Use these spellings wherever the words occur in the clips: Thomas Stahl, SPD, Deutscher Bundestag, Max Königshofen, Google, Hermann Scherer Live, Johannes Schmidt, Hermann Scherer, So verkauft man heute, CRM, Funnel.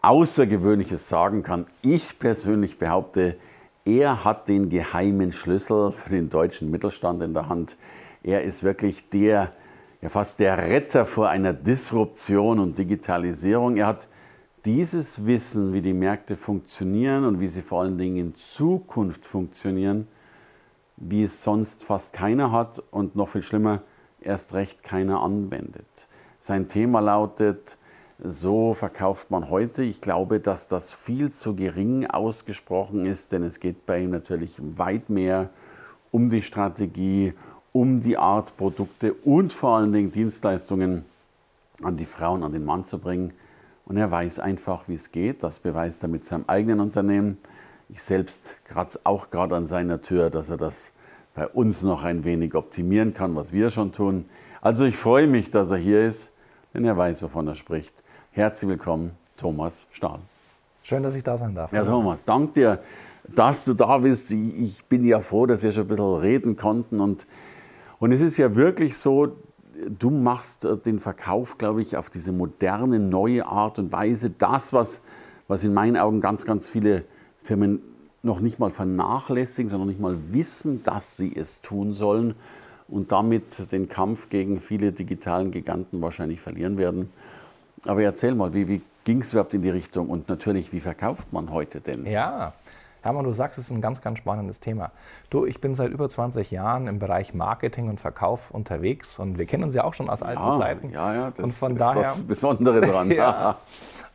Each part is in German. Außergewöhnliches sagen kann. Ich persönlich behaupte, er hat den geheimen Schlüssel für den deutschen Mittelstand in der Hand. Er ist wirklich fast der Retter vor einer Disruption und Digitalisierung. Er hat dieses Wissen, wie die Märkte funktionieren und wie sie vor allen Dingen in Zukunft funktionieren, wie es sonst fast keiner hat und noch viel schlimmer, erst recht keiner anwendet. Sein Thema lautet: So verkauft man heute. Ich glaube, dass das viel zu gering ausgesprochen ist, denn es geht bei ihm natürlich weit mehr um die Strategie, um die Art, Produkte und vor allen Dingen Dienstleistungen an die Frauen, an den Mann zu bringen. Und er weiß einfach, wie es geht. Das beweist er mit seinem eigenen Unternehmen. Ich selbst kratze auch gerade an seiner Tür, dass er das bei uns noch ein wenig optimieren kann, was wir schon tun. Also ich freue mich, dass er hier ist, denn er weiß, wovon er spricht. Herzlich willkommen, Thomas Stahl. Schön, dass ich da sein darf. Ja, Thomas, danke dir, dass du da bist. Ich bin ja froh, dass wir schon ein bisschen reden konnten. Und es ist ja wirklich so, du machst den Verkauf, glaube ich, auf diese moderne, neue Art und Weise. Das, was in meinen Augen ganz, ganz viele Firmen noch nicht mal vernachlässigen, sondern nicht mal wissen, dass sie es tun sollen und damit den Kampf gegen viele digitalen Giganten wahrscheinlich verlieren werden. Aber erzähl mal, wie ging es überhaupt in die Richtung und natürlich, wie verkauft man heute denn? Ja, Hermann, du sagst, es ist ein ganz, ganz spannendes Thema. Du, ich bin seit über 20 Jahren im Bereich Marketing und Verkauf unterwegs und wir kennen uns ja auch schon aus alten Zeiten. Ja, das und von ist daher, das Besondere dran. Ja.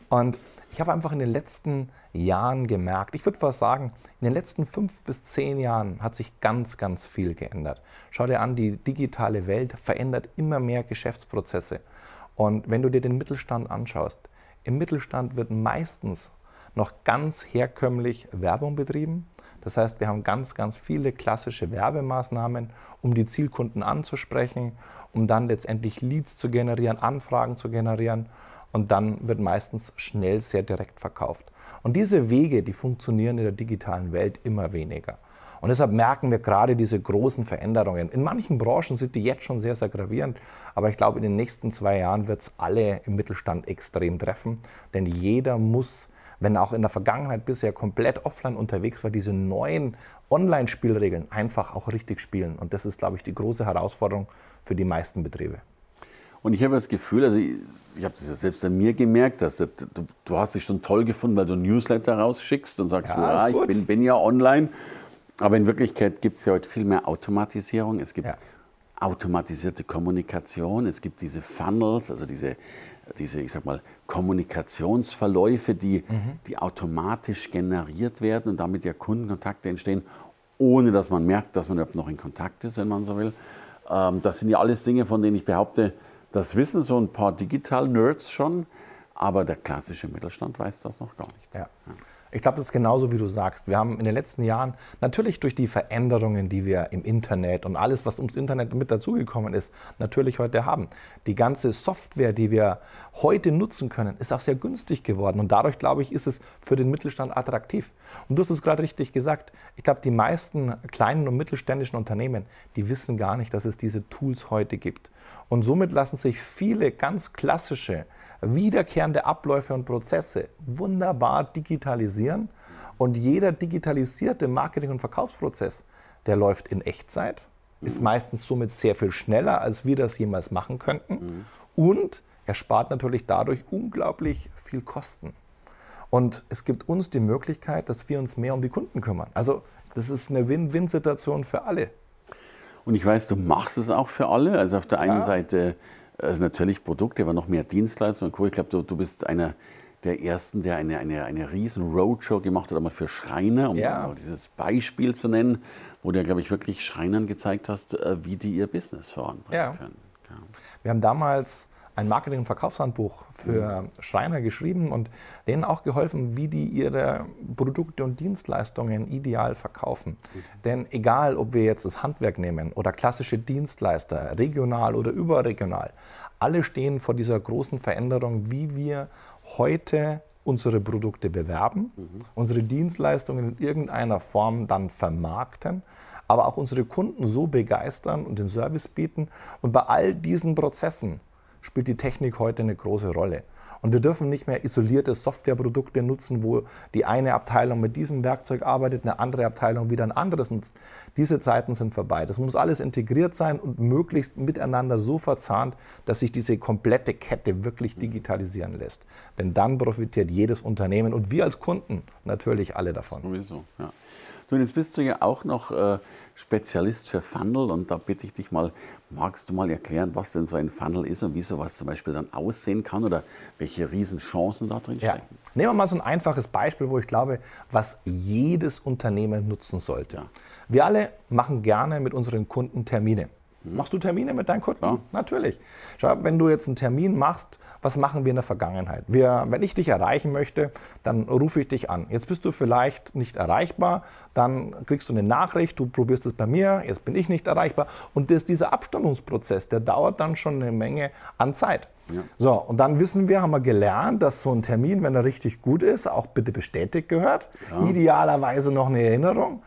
Und ich habe einfach in den letzten Jahren gemerkt, ich würde fast sagen, in den letzten 5 bis 10 Jahren hat sich ganz, ganz viel geändert. Schau dir an, die digitale Welt verändert immer mehr Geschäftsprozesse. Und wenn du dir den Mittelstand anschaust, im Mittelstand wird meistens noch ganz herkömmlich Werbung betrieben. Das heißt, wir haben ganz, ganz viele klassische Werbemaßnahmen, um die Zielkunden anzusprechen, um dann letztendlich Leads zu generieren, Anfragen zu generieren. Und dann wird meistens schnell sehr direkt verkauft. Und diese Wege, die funktionieren in der digitalen Welt immer weniger. Und deshalb merken wir gerade diese großen Veränderungen. In manchen Branchen sind die jetzt schon sehr, sehr gravierend. Aber ich glaube, in den nächsten 2 Jahren wird es alle im Mittelstand extrem treffen. Denn jeder muss, wenn auch in der Vergangenheit bisher komplett offline unterwegs war, diese neuen Online-Spielregeln einfach auch richtig spielen. Und das ist, glaube ich, die große Herausforderung für die meisten Betriebe. Und ich habe das Gefühl, also ich habe das ja selbst an mir gemerkt, dass du hast dich schon toll gefunden, weil du Newsletter rausschickst und sagst, ja, ich bin ja online. Aber in Wirklichkeit gibt es ja heute viel mehr Automatisierung. Es gibt automatisierte Kommunikation. Es gibt diese Funnels, also diese ich sag mal, Kommunikationsverläufe, die automatisch generiert werden und damit ja Kundenkontakte entstehen, ohne dass man merkt, dass man überhaupt noch in Kontakt ist, wenn man so will. Das sind ja alles Dinge, von denen ich behaupte, das wissen so ein paar Digital-Nerds schon, aber der klassische Mittelstand weiß das noch gar nicht. Ja. Ich glaube, das ist genauso, wie du sagst. Wir haben in den letzten Jahren natürlich durch die Veränderungen, die wir im Internet und alles, was ums Internet mit dazugekommen ist, natürlich heute haben. Die ganze Software, die wir heute nutzen können, ist auch sehr günstig geworden. Und dadurch, glaube ich, ist es für den Mittelstand attraktiv. Und du hast es gerade richtig gesagt. Ich glaube, die meisten kleinen und mittelständischen Unternehmen, die wissen gar nicht, dass es diese Tools heute gibt. Und somit lassen sich viele ganz klassische, wiederkehrende Abläufe und Prozesse wunderbar digitalisieren. Und jeder digitalisierte Marketing- und Verkaufsprozess, der läuft in Echtzeit, ist meistens somit sehr viel schneller, als wir das jemals machen könnten. Und er spart natürlich dadurch unglaublich viel Kosten. Und es gibt uns die Möglichkeit, dass wir uns mehr um die Kunden kümmern. Also das ist eine Win-Win-Situation für alle. Und ich weiß, du machst es auch für alle. Also auf der einen Seite, also natürlich Produkte, aber noch mehr Dienstleistungen. Cool. Ich glaube, du bist einer der Ersten, der eine riesen Roadshow gemacht hat, einmal für Schreiner, um dieses Beispiel zu nennen, wo du, glaube ich, wirklich Schreinern gezeigt hast, wie die ihr Business voranbringen können. Ja. Wir haben damals ein Marketing- und Verkaufshandbuch für Schreiner geschrieben und denen auch geholfen, wie die ihre Produkte und Dienstleistungen ideal verkaufen. Denn egal, ob wir jetzt das Handwerk nehmen oder klassische Dienstleister, regional oder überregional, alle stehen vor dieser großen Veränderung, wie wir heute unsere Produkte bewerben, unsere Dienstleistungen in irgendeiner Form dann vermarkten, aber auch unsere Kunden so begeistern und den Service bieten. Und bei all diesen Prozessen spielt die Technik heute eine große Rolle. Und wir dürfen nicht mehr isolierte Softwareprodukte nutzen, wo die eine Abteilung mit diesem Werkzeug arbeitet, eine andere Abteilung wieder ein anderes nutzt. Diese Zeiten sind vorbei. Das muss alles integriert sein und möglichst miteinander so verzahnt, dass sich diese komplette Kette wirklich digitalisieren lässt. Denn dann profitiert jedes Unternehmen und wir als Kunden natürlich alle davon. Sowieso, ja. Und jetzt bist du ja auch noch Spezialist für Funnel und da bitte ich dich mal, magst du mal erklären, was denn so ein Funnel ist und wie sowas zum Beispiel dann aussehen kann oder welche Riesenchancen da drin stecken? Ja. Nehmen wir mal so ein einfaches Beispiel, wo ich glaube, was jedes Unternehmen nutzen sollte. Ja. Wir alle machen gerne mit unseren Kunden Termine. Machst du Termine mit deinen Kunden? Ja. Natürlich. Schau, wenn du jetzt einen Termin machst, was machen wir in der Vergangenheit? Wenn ich dich erreichen möchte, dann rufe ich dich an. Jetzt bist du vielleicht nicht erreichbar, dann kriegst du eine Nachricht, du probierst es bei mir, jetzt bin ich nicht erreichbar. Und dieser Abstimmungsprozess, der dauert dann schon eine Menge an Zeit. Ja. So, und dann haben wir gelernt, dass so ein Termin, wenn er richtig gut ist, auch bitte bestätigt gehört. Ja. Idealerweise noch eine Erinnerung.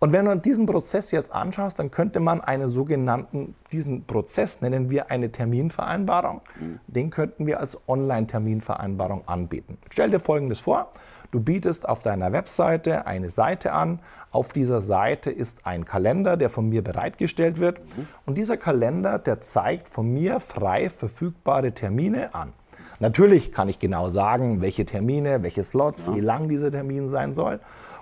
Und wenn du diesen Prozess jetzt anschaust, dann könnte man diesen Prozess nennen wir eine Terminvereinbarung. Den könnten wir als Online-Terminvereinbarung anbieten. Stell dir Folgendes vor, du bietest auf deiner Webseite eine Seite an. Auf dieser Seite ist ein Kalender, der von mir bereitgestellt wird. Und dieser Kalender, der zeigt von mir frei verfügbare Termine an. Natürlich kann ich genau sagen, welche Termine, welche Slots, wie lang dieser Termin sein soll.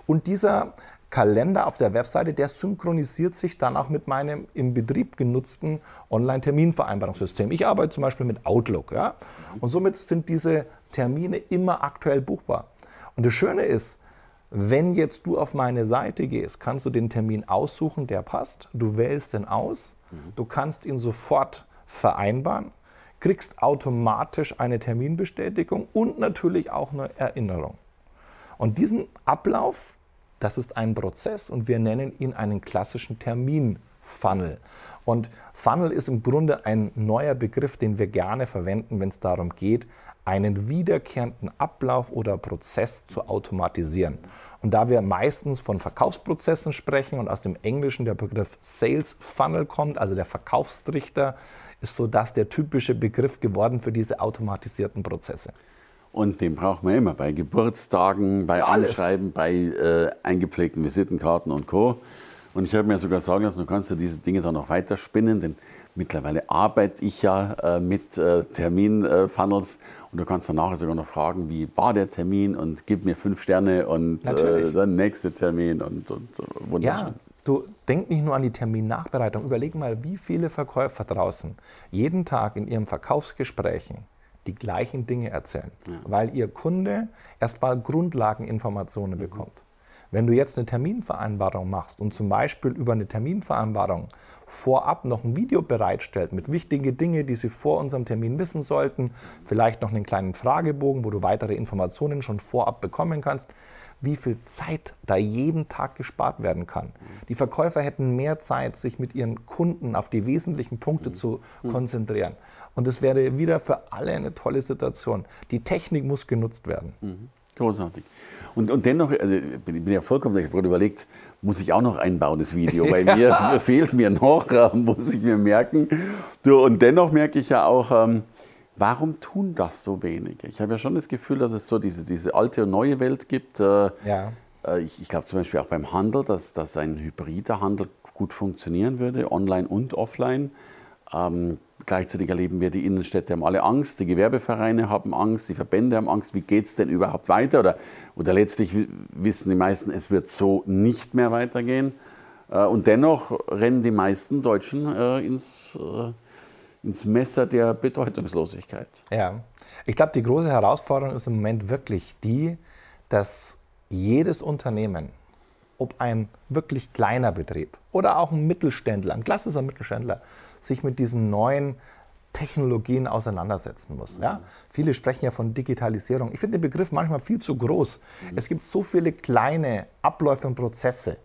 Und dieser Kalender auf der Webseite, der synchronisiert sich dann auch mit meinem im Betrieb genutzten Online-Terminvereinbarungssystem. Ich arbeite zum Beispiel mit Outlook, ja? Und somit sind diese Termine immer aktuell buchbar. Und das Schöne ist, wenn jetzt du auf meine Seite gehst, kannst du den Termin aussuchen, der passt. Du wählst den aus, du kannst ihn sofort vereinbaren, kriegst automatisch eine Terminbestätigung und natürlich auch eine Erinnerung. Und diesen Ablauf, das ist ein Prozess und wir nennen ihn einen klassischen Termin-Funnel. Und Funnel ist im Grunde ein neuer Begriff, den wir gerne verwenden, wenn es darum geht, einen wiederkehrenden Ablauf oder Prozess zu automatisieren. Und da wir meistens von Verkaufsprozessen sprechen und aus dem Englischen der Begriff Sales Funnel kommt, also der Verkaufstrichter, ist so das der typische Begriff geworden für diese automatisierten Prozesse. Und den braucht man immer bei Geburtstagen, bei Anschreiben, bei eingepflegten Visitenkarten und Co. Und ich habe mir sogar sagen lassen, du kannst ja diese Dinge dann noch weiterspinnen, denn mittlerweile arbeite ich ja mit Termin-Funnels und du kannst dann nachher sogar noch fragen, wie war der Termin und gib mir 5 Sterne und der nächste Termin und wunderschön. Ja. Du denk nicht nur an die Terminnachbereitung, überleg mal, wie viele Verkäufer draußen jeden Tag in ihren Verkaufsgesprächen die gleichen Dinge erzählen, weil ihr Kunde erstmal Grundlageninformationen bekommt. Wenn du jetzt eine Terminvereinbarung machst und zum Beispiel über eine Terminvereinbarung vorab noch ein Video bereitstellt mit wichtigen Dingen, die sie vor unserem Termin wissen sollten, vielleicht noch einen kleinen Fragebogen, wo du weitere Informationen schon vorab bekommen kannst, wie viel Zeit da jeden Tag gespart werden kann. Die Verkäufer hätten mehr Zeit, sich mit ihren Kunden auf die wesentlichen Punkte zu konzentrieren. Und das wäre wieder für alle eine tolle Situation. Die Technik muss genutzt werden. Großartig. Und dennoch, also ich bin ja vollkommen, ich habe gerade überlegt, muss ich auch noch einbauen, das Video, bei mir fehlt mir noch, muss ich mir merken. Du, und dennoch merke ich ja auch, warum tun das so wenige? Ich habe ja schon das Gefühl, dass es so diese alte und neue Welt gibt. Ich glaube zum Beispiel auch beim Handel, dass ein hybrider Handel gut funktionieren würde, online und offline. Gleichzeitig erleben wir, die Innenstädte haben alle Angst, die Gewerbevereine haben Angst, die Verbände haben Angst. Wie geht es denn überhaupt weiter? Oder letztlich wissen die meisten, es wird so nicht mehr weitergehen. Und dennoch rennen die meisten Deutschen ins Messer der Bedeutungslosigkeit. Ja, ich glaube, die große Herausforderung ist im Moment wirklich die, dass jedes Unternehmen, ob ein wirklich kleiner Betrieb oder auch ein Mittelständler, ein klassischer Mittelständler, sich mit diesen neuen Technologien auseinandersetzen muss. Ja? Viele sprechen ja von Digitalisierung. Ich finde den Begriff manchmal viel zu groß. Es gibt so viele kleine Abläufe und Prozesse,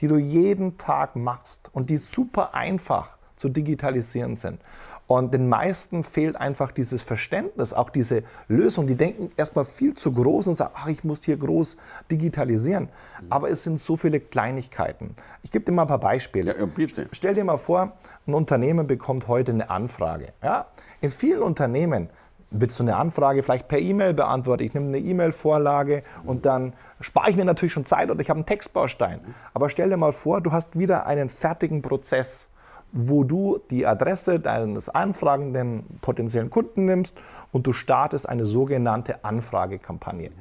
die du jeden Tag machst und die super einfach zu digitalisieren sind. Und den meisten fehlt einfach dieses Verständnis, auch diese Lösung. Die denken erstmal viel zu groß und sagen, ach, ich muss hier groß digitalisieren. Aber es sind so viele Kleinigkeiten. Ich gebe dir mal ein paar Beispiele. Ja, bitte. Stell dir mal vor, ein Unternehmen bekommt heute eine Anfrage. Ja? In vielen Unternehmen willst du eine Anfrage vielleicht per E-Mail beantworten. Ich nehme eine E-Mail-Vorlage und dann spare ich mir natürlich schon Zeit und ich habe einen Textbaustein. Aber stell dir mal vor, du hast wieder einen fertigen Prozess, wo du die Adresse deines anfragenden potenziellen Kunden nimmst und du startest eine sogenannte Anfragekampagne.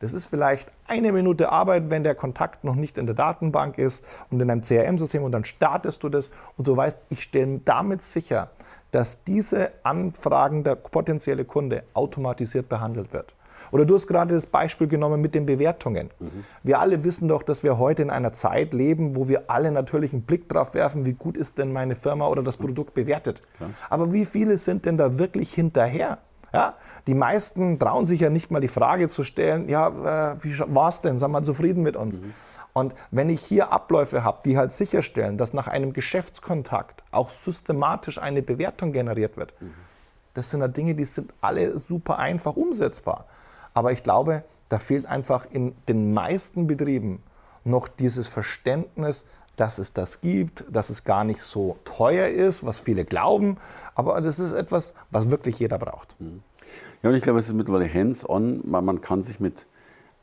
Das ist vielleicht 1 Minute Arbeit, wenn der Kontakt noch nicht in der Datenbank ist und in einem CRM-System, und dann startest du das und du weißt, ich stelle damit sicher, dass diese Anfragen der potenzielle Kunde automatisiert behandelt wird. Oder du hast gerade das Beispiel genommen mit den Bewertungen. Wir alle wissen doch, dass wir heute in einer Zeit leben, wo wir alle natürlich einen Blick drauf werfen, wie gut ist denn meine Firma oder das Produkt bewertet. Klar. Aber wie viele sind denn da wirklich hinterher? Ja? Die meisten trauen sich ja nicht mal die Frage zu stellen, ja, wie war's denn? Sind wir zufrieden mit uns? Und wenn ich hier Abläufe habe, die halt sicherstellen, dass nach einem Geschäftskontakt auch systematisch eine Bewertung generiert wird, das sind ja Dinge, die sind alle super einfach umsetzbar. Aber ich glaube, da fehlt einfach in den meisten Betrieben noch dieses Verständnis, dass es das gibt, dass es gar nicht so teuer ist, was viele glauben. Aber das ist etwas, was wirklich jeder braucht. Ja, und ich glaube, es ist mittlerweile hands-on, weil man kann sich mit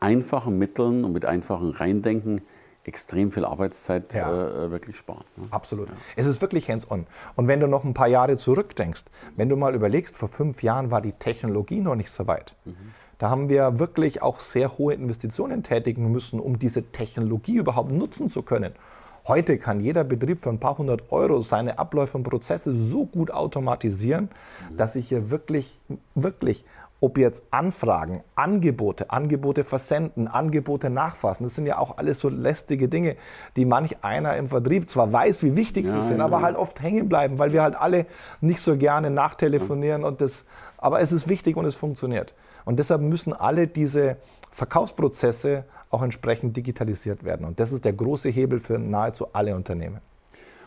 einfachen Mitteln und mit einfachen Reindenken extrem viel Arbeitszeit wirklich sparen. Ne? Absolut. Ja. Es ist wirklich hands-on. Und wenn du noch ein paar Jahre zurückdenkst, wenn du mal überlegst, vor 5 Jahren war die Technologie noch nicht so weit. Da haben wir wirklich auch sehr hohe Investitionen tätigen müssen, um diese Technologie überhaupt nutzen zu können. Heute kann jeder Betrieb für ein paar 100 € seine Abläufe und Prozesse so gut automatisieren, dass ich hier wirklich, ob jetzt Anfragen, Angebote versenden, Angebote nachfassen, das sind ja auch alles so lästige Dinge, die manch einer im Vertrieb zwar weiß, wie wichtig sie sind, aber halt oft hängen bleiben, weil wir halt alle nicht so gerne nachtelefonieren. Aber es ist wichtig und es funktioniert. Und deshalb müssen alle diese Verkaufsprozesse auch entsprechend digitalisiert werden. Und das ist der große Hebel für nahezu alle Unternehmen.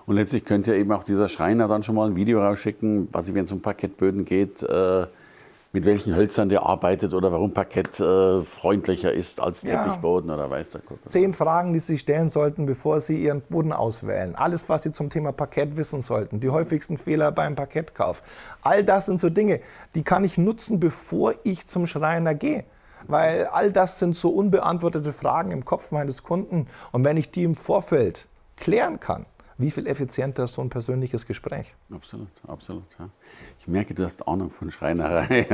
Und letztlich könnte ja eben auch dieser Schreiner dann schon mal ein Video rausschicken, was ich, wenn es um Parkettböden geht, mit welchen Hölzern der arbeitet oder warum Parkett freundlicher ist als Teppichboden oder weiß der Kuckuck. 10 Fragen, die Sie stellen sollten, bevor Sie Ihren Boden auswählen. Alles, was Sie zum Thema Parkett wissen sollten. Die häufigsten Fehler beim Parkettkauf. All das sind so Dinge, die kann ich nutzen, bevor ich zum Schreiner gehe. Weil all das sind so unbeantwortete Fragen im Kopf meines Kunden. Und wenn ich die im Vorfeld klären kann, wie viel effizienter ist so ein persönliches Gespräch? Absolut, absolut. Ja. Ich merke, du hast Ahnung von Schreinerei.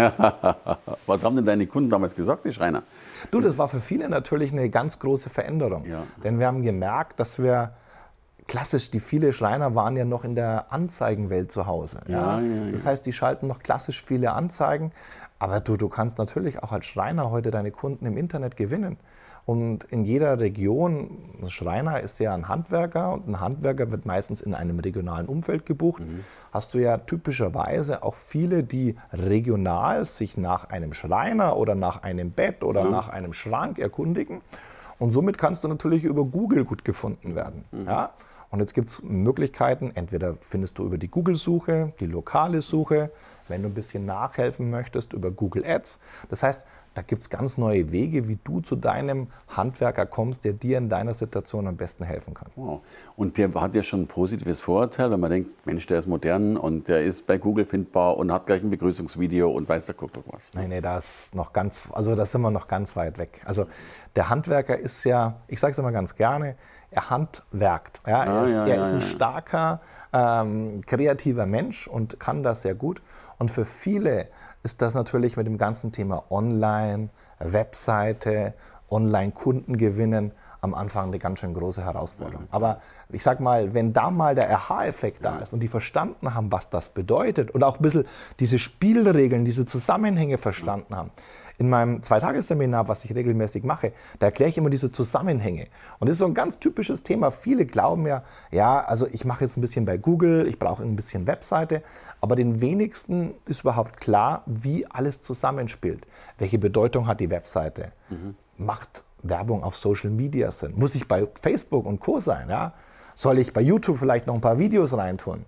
Was haben denn deine Kunden damals gesagt, die Schreiner? Du, das war für viele natürlich eine ganz große Veränderung. Ja. Denn wir haben gemerkt, dass wir klassisch, die viele Schreiner waren ja noch in der Anzeigenwelt zu Hause. Ja. Das heißt, die schalten noch klassisch viele Anzeigen. Aber du kannst natürlich auch als Schreiner heute deine Kunden im Internet gewinnen. Und in jeder Region, ein Schreiner ist ja ein Handwerker und ein Handwerker wird meistens in einem regionalen Umfeld gebucht. Hast du ja typischerweise auch viele, die regional sich nach einem Schreiner oder nach einem Bett oder nach einem Schrank erkundigen. Und somit kannst du natürlich über Google gut gefunden werden. Ja? Und jetzt gibt es Möglichkeiten, entweder findest du über die Google-Suche, die lokale Suche, wenn du ein bisschen nachhelfen möchtest, über Google Ads. Das heißt, da gibt es ganz neue Wege, wie du zu deinem Handwerker kommst, der dir in deiner Situation am besten helfen kann. Wow. Und der hat ja schon ein positives Vorurteil, wenn man denkt, Mensch, der ist modern und der ist bei Google findbar und hat gleich ein Begrüßungsvideo und weiß der Kuckuck was. Nein, da sind wir noch ganz weit weg. Also der Handwerker ist ja, ich sage es immer ganz gerne, er handwerkt. Ja, er ist ein starker, kreativer Mensch und kann das sehr gut. Und für viele ist das natürlich mit dem ganzen Thema Online, Webseite, Online-Kunden gewinnen am Anfang eine ganz schön große Herausforderung. Aber ich sag mal, wenn da mal der Aha-Effekt da ist und die verstanden haben, was das bedeutet und auch ein bisschen diese Spielregeln, diese Zusammenhänge verstanden haben. In meinem Zweitagesseminar, was ich regelmäßig mache, da erkläre ich immer diese Zusammenhänge. Und das ist so ein ganz typisches Thema. Viele glauben ja, also ich mache jetzt ein bisschen bei Google, ich brauche ein bisschen Webseite, aber den wenigsten ist überhaupt klar, wie alles zusammenspielt. Welche Bedeutung hat die Webseite? Macht Werbung auf Social Media Sinn? Muss ich bei Facebook und Co. sein? Ja? Soll ich bei YouTube vielleicht noch ein paar Videos reintun?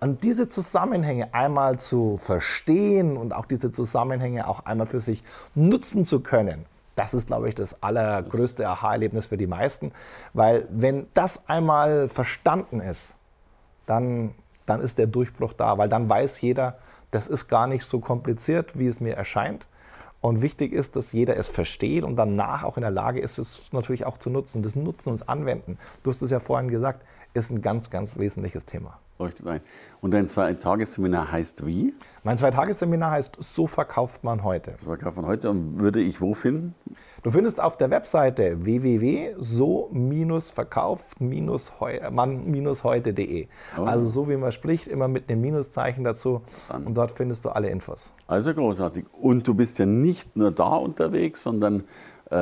Und diese Zusammenhänge einmal zu verstehen und auch diese Zusammenhänge auch einmal für sich nutzen zu können, das ist, glaube ich, das allergrößte Aha-Erlebnis für die meisten. Weil wenn das einmal verstanden ist, dann ist der Durchbruch da. Weil dann weiß jeder, das ist gar nicht so kompliziert, wie es mir erscheint. Und wichtig ist, dass jeder es versteht und danach auch in der Lage ist, es natürlich auch zu nutzen. Das Nutzen und das Anwenden, du hast es ja vorhin gesagt, ist ein ganz, ganz wesentliches Thema. Und dein Zweitagesseminar heißt wie? Mein Zweitagesseminar heißt So verkauft man heute. So verkauft man heute. Und würde ich wo finden? Du findest auf der Webseite www.so-verkauft-man-heute.de. Oh. Also so wie man spricht, immer mit einem Minuszeichen dazu. Und dort findest du alle Infos. Also großartig. Und du bist ja nicht nur da unterwegs, sondern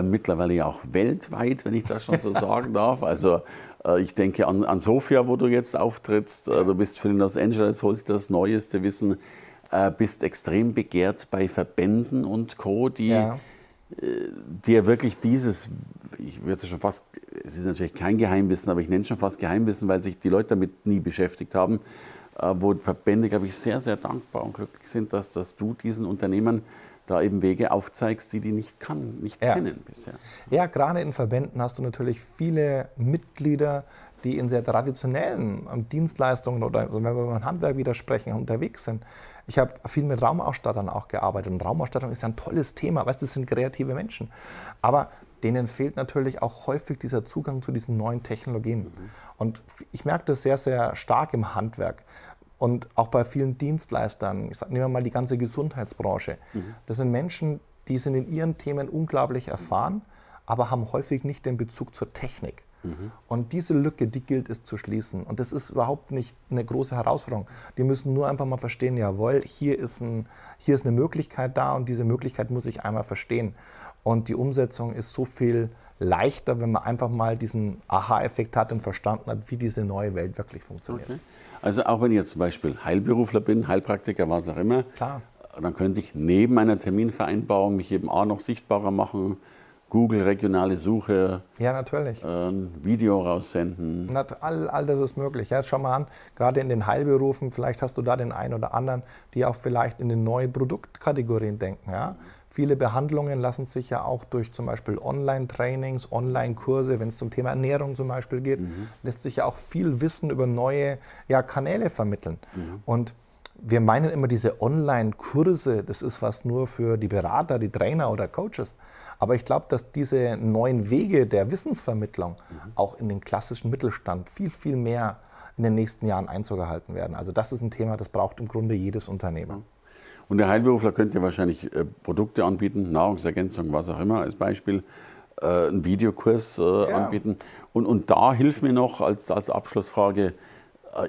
mittlerweile ja auch weltweit, wenn ich das schon so sagen darf. Also ich denke an Sofia, wo du jetzt auftrittst. Du bist für Los Angeles, holst das neueste Wissen, bist extrem begehrt bei Verbänden und Co., die dir wirklich dieses, ich würde schon fast, es ist natürlich kein Geheimwissen, aber ich nenne es schon fast Geheimwissen, weil sich die Leute damit nie beschäftigt haben, wo Verbände, glaube ich, sehr, sehr dankbar und glücklich sind, dass du diesen Unternehmern da eben Wege aufzeigst, die nicht kennen bisher. Ja, gerade in Verbänden hast du natürlich viele Mitglieder, die in sehr traditionellen Dienstleistungen oder wenn wir über Handwerk wieder sprechen, unterwegs sind. Ich habe viel mit Raumausstattern auch gearbeitet und Raumausstattung ist ja ein tolles Thema, weißt du, das sind kreative Menschen. Aber denen fehlt natürlich auch häufig dieser Zugang zu diesen neuen Technologien. Und ich merke das sehr, sehr stark im Handwerk. Und auch bei vielen Dienstleistern, nehmen wir mal die ganze Gesundheitsbranche. Das sind Menschen, die sind in ihren Themen unglaublich erfahren, aber haben häufig nicht den Bezug zur Technik. Und diese Lücke, die gilt es zu schließen. Und das ist überhaupt nicht eine große Herausforderung. Die müssen nur einfach mal verstehen, jawohl, hier ist eine Möglichkeit da und diese Möglichkeit muss ich einmal verstehen. Und die Umsetzung ist so viel leichter, wenn man einfach mal diesen Aha-Effekt hat und verstanden hat, wie diese neue Welt wirklich funktioniert. Okay. Also auch wenn ich jetzt zum Beispiel Heilberufler bin, Heilpraktiker, was auch immer, klar, dann könnte ich neben einer Terminvereinbarung mich eben auch noch sichtbarer machen, Google, regionale Suche, ja, natürlich, Video raussenden. All das ist möglich. Ja, schau mal an, gerade in den Heilberufen, vielleicht hast du da den einen oder anderen, die auch vielleicht in den neuen Produktkategorien denken. Ja? Viele Behandlungen lassen sich ja auch durch zum Beispiel Online-Trainings, Online-Kurse, wenn es zum Thema Ernährung zum Beispiel geht, lässt sich ja auch viel Wissen über neue Kanäle vermitteln. Und wir meinen immer, diese Online-Kurse, das ist was nur für die Berater, die Trainer oder Coaches. Aber ich glaube, dass diese neuen Wege der Wissensvermittlung auch in den klassischen Mittelstand viel, viel mehr in den nächsten Jahren Einzug erhalten werden. Also das ist ein Thema, das braucht im Grunde jedes Unternehmen. Und der Heilberufler könnte wahrscheinlich Produkte anbieten, Nahrungsergänzung, was auch immer als Beispiel, einen Videokurs anbieten. Und da hilft mir noch als Abschlussfrage,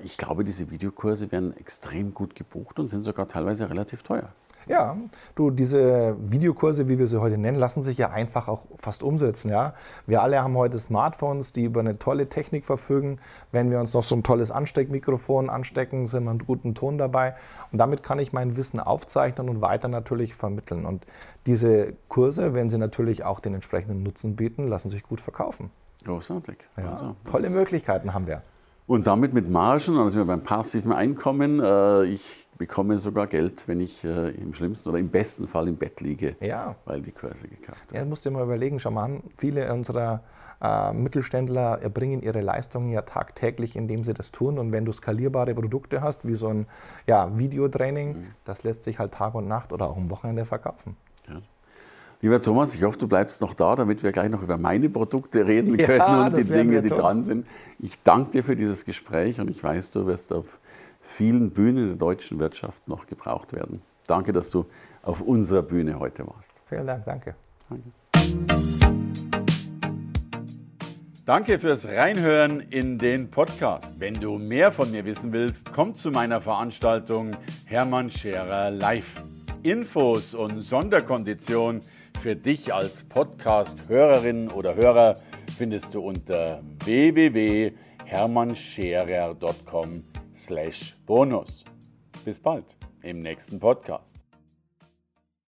ich glaube, diese Videokurse werden extrem gut gebucht und sind sogar teilweise relativ teuer. Ja, du, diese Videokurse, wie wir sie heute nennen, lassen sich ja einfach auch fast umsetzen. Ja? Wir alle haben heute Smartphones, die über eine tolle Technik verfügen. Wenn wir uns noch so ein tolles Ansteckmikrofon anstecken, sind wir einen guten Ton dabei. Und damit kann ich mein Wissen aufzeichnen und weiter natürlich vermitteln. Und diese Kurse, wenn sie natürlich auch den entsprechenden Nutzen bieten, lassen sich gut verkaufen. Großartig. Ja, also, tolle Möglichkeiten haben wir. Und damit mit Margen, dann sind wir beim passiven Einkommen. Ich bekomme sogar Geld, wenn ich im schlimmsten oder im besten Fall im Bett liege, weil die Kurse gekauft werden. Ja, musst dir mal überlegen, schau mal an, viele unserer Mittelständler erbringen ihre Leistungen ja tagtäglich, indem sie das tun. Und wenn du skalierbare Produkte hast, wie so ein Videotraining, das lässt sich halt Tag und Nacht oder auch am Wochenende verkaufen. Ja. Lieber Thomas, ich hoffe, du bleibst noch da, damit wir gleich noch über meine Produkte reden können und die Dinge, die dran sind. Ich danke dir für dieses Gespräch und ich weiß, du wirst auf vielen Bühnen der deutschen Wirtschaft noch gebraucht werden. Danke, dass du auf unserer Bühne heute warst. Vielen Dank, danke. Danke fürs Reinhören in den Podcast. Wenn du mehr von mir wissen willst, komm zu meiner Veranstaltung Hermann Scherer Live. Infos und Sonderkonditionen für dich als Podcast-Hörerin oder Hörer findest du unter www.hermannscherer.com/bonus. Bis bald im nächsten Podcast.